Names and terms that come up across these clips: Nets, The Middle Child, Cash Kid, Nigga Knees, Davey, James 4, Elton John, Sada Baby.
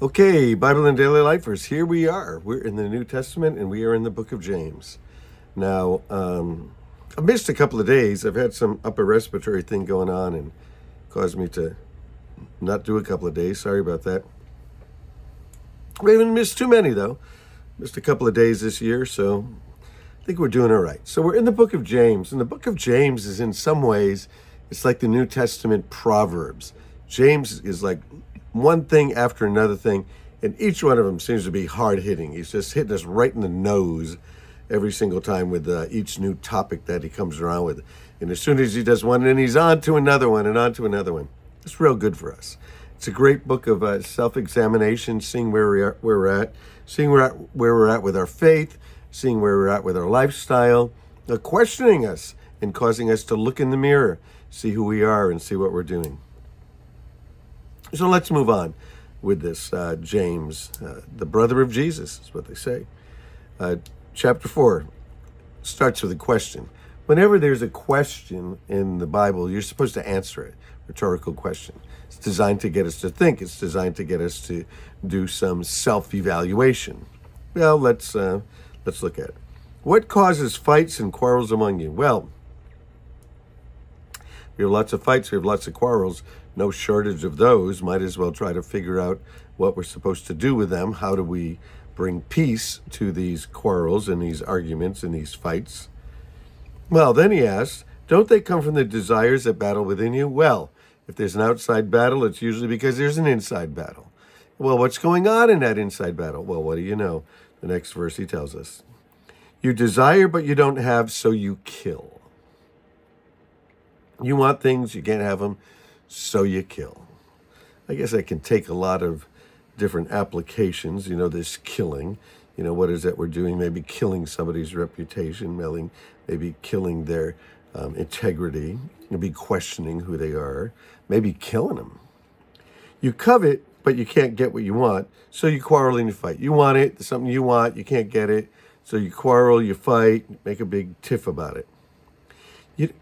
Okay, Bible and Daily Lifers, here we are. We're in the New Testament and we are in the book of James. Now, I missed a couple of days. I've had some upper respiratory thing going on and caused me to not do a couple of days. Sorry about that. We haven't missed too many, though. Missed a couple of days this year, so I think we're doing all right. So we're in the book of James, and the book of James is in some ways, it's like the New Testament Proverbs. James is like one thing after another thing, and each one of them seems to be hard-hitting. He's just hitting us right in the nose every single time with each new topic that he comes around with. And as soon as he does one, then he's on to another one and on to another one. It's real good for us. It's a great book of self-examination, seeing where we're at with our faith, seeing where we're at with our lifestyle, questioning us and causing us to look in the mirror, see who we are and see what we're doing. So let's move on with this James, the brother of Jesus, is what they say. Chapter 4 starts with a question. Whenever there's a question in the Bible, you're supposed to answer it. Rhetorical question. It's designed to get us to think. It's designed to get us to do some self-evaluation. Well, let's look at it. What causes fights and quarrels among you? Well, we have lots of fights. We have lots of quarrels. No shortage of those. Might as well try to figure out what we're supposed to do with them. How do we bring peace to these quarrels and these arguments and these fights? Well, then he asks, don't they come from the desires that battle within you? Well, if there's an outside battle, it's usually because there's an inside battle. Well, what's going on in that inside battle? Well, what do you know? The next verse he tells us. You desire, but you don't have, so you kill. You want things, you can't have them, so you kill. I guess I can take a lot of different applications, you know, this killing. You know, what is that we're doing? Maybe killing somebody's reputation, maybe killing their integrity, maybe questioning who they are, maybe killing them. You covet, but you can't get what you want, so you quarrel and you fight. You want it, something you want, you can't get it, so you quarrel, you fight, make a big tiff about it.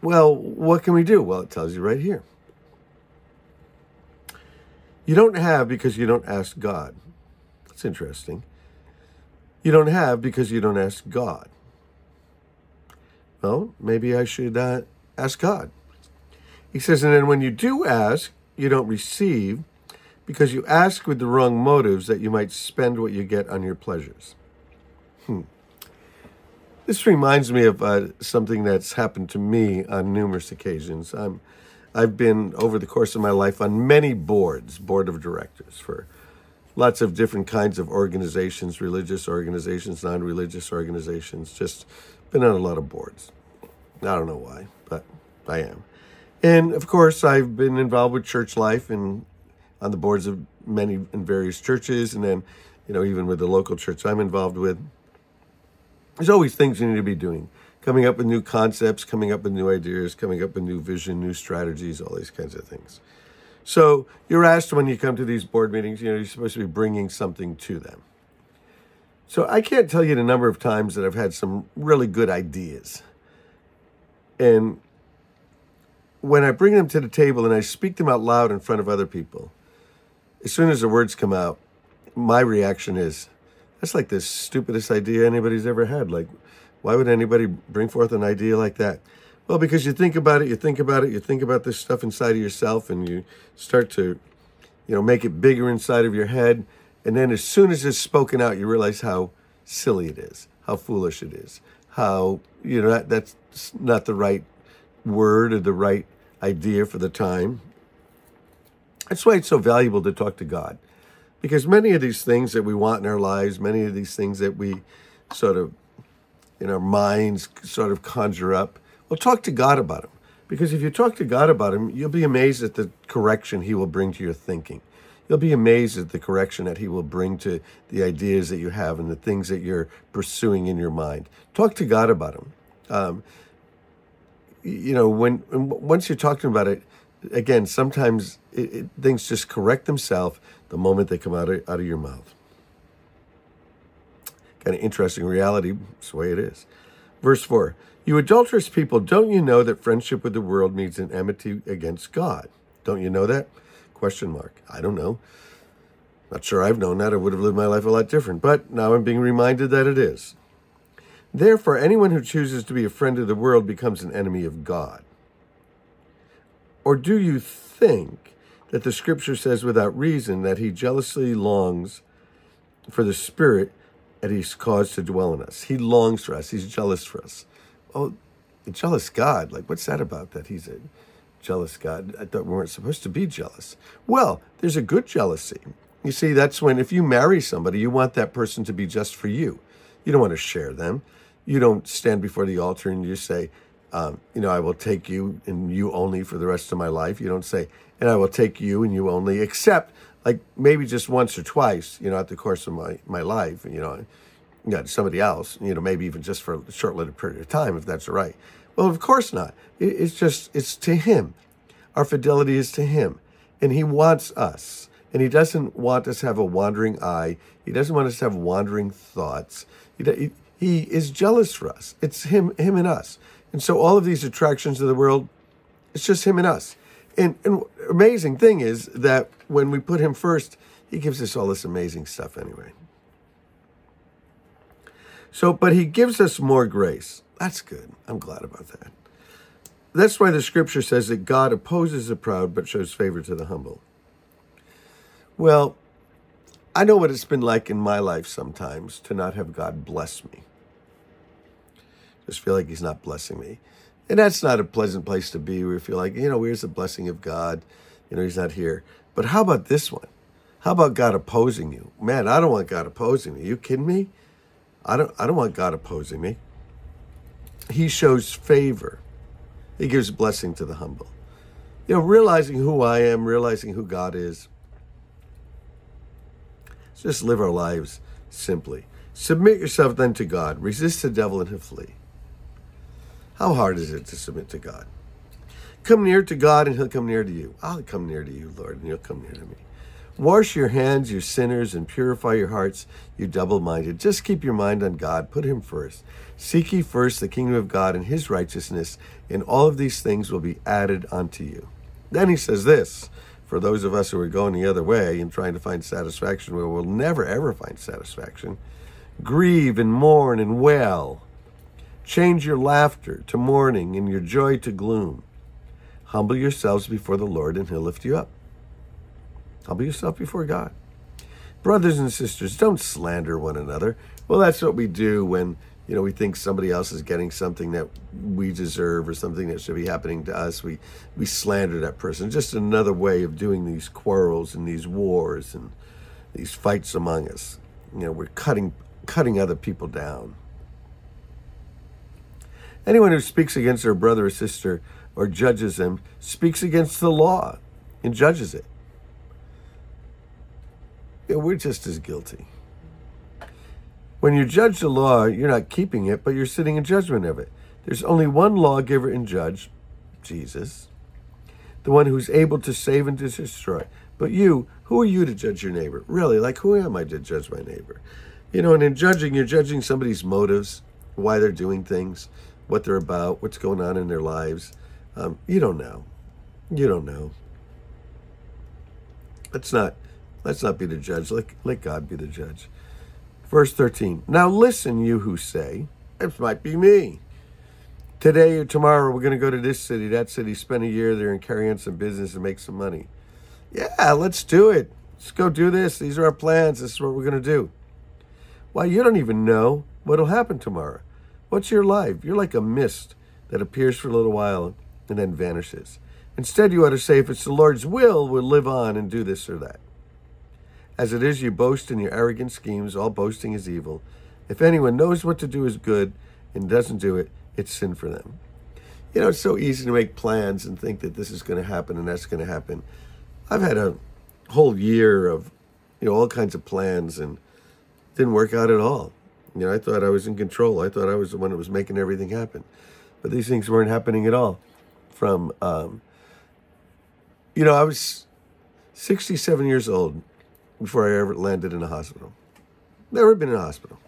Well, what can we do? Well, it tells you right here. You don't have because you don't ask God. That's interesting. You don't have because you don't ask God. Well, maybe I should ask God. He says, and then when you do ask, you don't receive because you ask with the wrong motives that you might spend what you get on your pleasures. This reminds me of something that's happened to me on numerous occasions. I've been, over the course of my life, on many boards, board of directors for lots of different kinds of organizations, religious organizations, non-religious organizations, just been on a lot of boards. I don't know why, but I am. And of course, I've been involved with church life and on the boards of many and various churches. And then, you know, even with the local church I'm involved with, there's always things you need to be doing. Coming up with new concepts, coming up with new ideas, coming up with new vision, new strategies, all these kinds of things. So you're asked when you come to these board meetings, you know, you're supposed to be bringing something to them. So I can't tell you the number of times that I've had some really good ideas. And when I bring them to the table and I speak them out loud in front of other people, as soon as the words come out, my reaction is, that's like the stupidest idea anybody's ever had. Like, why would anybody bring forth an idea like that? Well, because you think about it, you think about it, you think about this stuff inside of yourself, and you start to, you know, make it bigger inside of your head. And then as soon as it's spoken out, you realize how silly it is, how foolish it is, how, you know, that's not the right word or the right idea for the time. That's why it's so valuable to talk to God, because many of these things that we want in our lives, many of these things that we sort of, in our minds, sort of conjure up, well, talk to God about them. Because if you talk to God about them, you'll be amazed at the correction he will bring to your thinking. You'll be amazed at the correction that he will bring to the ideas that you have and the things that you're pursuing in your mind. Talk to God about them. You know, once you're talking about it, again, sometimes things just correct themselves the moment they come out of your mouth. Kind of interesting reality. That's the way it is. Verse 4, you adulterous people, don't you know that friendship with the world means an enmity against God? Don't you know that? Question mark. I don't know. Not sure I've known that. I would have lived my life a lot different, but now I'm being reminded that it is. Therefore, anyone who chooses to be a friend of the world becomes an enemy of God. Or do you think that the Scripture says without reason that he jealously longs for the Spirit that he's caused to dwell in us? He longs for us. He's jealous for us. Oh, a jealous God. Like, what's that about that he's a jealous God? I thought we weren't supposed to be jealous. Well, there's a good jealousy. You see, that's when if you marry somebody, you want that person to be just for you. You don't want to share them. You don't stand before the altar and you say, I will take you and you only for the rest of my life. You don't say, and I will take you and you only, except like maybe just once or twice, at the course of my life, somebody else, maybe even just for a short-lived period of time, if that's all right. Well, of course not. It's to him. Our fidelity is to him. And he wants us. And he doesn't want us to have a wandering eye. He doesn't want us to have wandering thoughts. He is jealous for us. It's him and us. And so all of these attractions of the world, it's just him and us. And amazing thing is that when we put him first, he gives us all this amazing stuff anyway. So, but he gives us more grace. That's good. I'm glad about that. That's why the Scripture says that God opposes the proud but shows favor to the humble. Well, I know what it's been like in my life sometimes to not have God bless me. Just feel like he's not blessing me. And that's not a pleasant place to be, where you feel like, where's the blessing of God? He's not here. But how about this one? How about God opposing you? Man, I don't want God opposing me. Are you kidding me? I don't want God opposing me. He shows favor. He gives blessing to the humble. Realizing who I am, realizing who God is. Let's just live our lives simply. Submit yourself then to God. Resist the devil and he'll flee. How hard is it to submit to God? Come near to God and he'll come near to you. I'll come near to you, Lord, and you'll come near to me. Wash your hands, you sinners, and purify your hearts, you double-minded. Just keep your mind on God. Put him first. Seek ye first the kingdom of God and his righteousness, and all of these things will be added unto you. Then he says this, for those of us who are going the other way and trying to find satisfaction, where we'll never, ever find satisfaction, grieve and mourn and wail. Change your laughter to mourning and your joy to gloom. Humble yourselves before the Lord, and he'll lift you up. Humble yourself before God. Brothers and sisters, don't slander one another. Well, that's what we do when, we think somebody else is getting something that we deserve or something that should be happening to us. We slander that person. Just another way of doing these quarrels and these wars and these fights among us. We're cutting other people down. Anyone who speaks against their brother or sister or judges them speaks against the law and judges it. We're just as guilty. When you judge the law, you're not keeping it, but you're sitting in judgment of it. There's only one lawgiver and judge, Jesus, the one who's able to save and to destroy. But you, who are you to judge your neighbor? Really, like, who am I to judge my neighbor? And in judging, you're judging somebody's motives, why they're doing things, what they're about, what's going on in their lives. You don't know. You don't know. Let's not be the judge. Let God be the judge. Verse 13. Now listen, you who say, this might be me. Today or tomorrow, we're going to go to this city, that city, spend a year there and carry on some business and make some money. Yeah, let's do it. Let's go do this. These are our plans. This is what we're going to do. Why, you don't even know what will happen tomorrow. What's your life? You're like a mist that appears for a little while and then vanishes. Instead, you ought to say, if it's the Lord's will, we'll live on and do this or that. As it is, you boast in your arrogant schemes. All boasting is evil. If anyone knows what to do is good and doesn't do it, it's sin for them. It's so easy to make plans and think that this is going to happen and that's going to happen. I've had a whole year of, all kinds of plans and it didn't work out at all. I thought I was in control. I thought I was the one that was making everything happen. But these things weren't happening at all. From, I was 67 years old before I ever landed in a hospital. Never been in a hospital.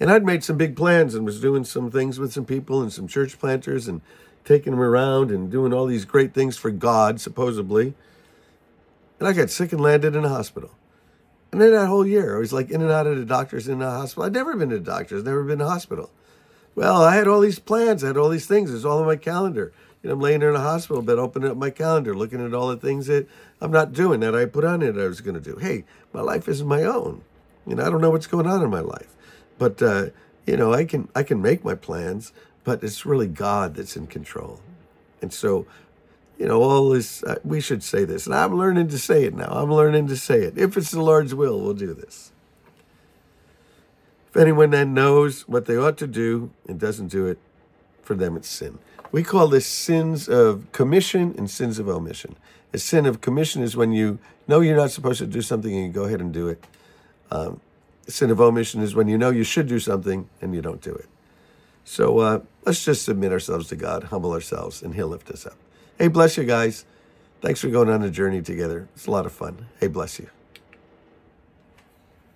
And I'd made some big plans and was doing some things with some people and some church planters and taking them around and doing all these great things for God, supposedly. And I got sick and landed in a hospital. And then that whole year, I was like in and out of the doctors, in and out of the hospital. I'd never been to the doctors, never been to the hospital. Well, I had all these plans. I had all these things. It's all on my calendar. You know, I'm laying there in a hospital bed, opening up my calendar, looking at all the things that I'm not doing, that I put on it that I was going to do. Hey, my life isn't my own. You know, I don't know what's going on in my life. But, you know, I can make my plans, but it's really God that's in control. And so, you know, all this, we should say this. And I'm learning to say it now. I'm learning to say it. If it's the Lord's will, we'll do this. If anyone then knows what they ought to do and doesn't do it, for them it's sin. We call this sins of commission and sins of omission. A sin of commission is when you know you're not supposed to do something and you go ahead and do it. A sin of omission is when you know you should do something and you don't do it. So let's just submit ourselves to God, humble ourselves, and he'll lift us up. Hey, bless you guys. Thanks for going on the journey together. It's a lot of fun. Hey, bless you.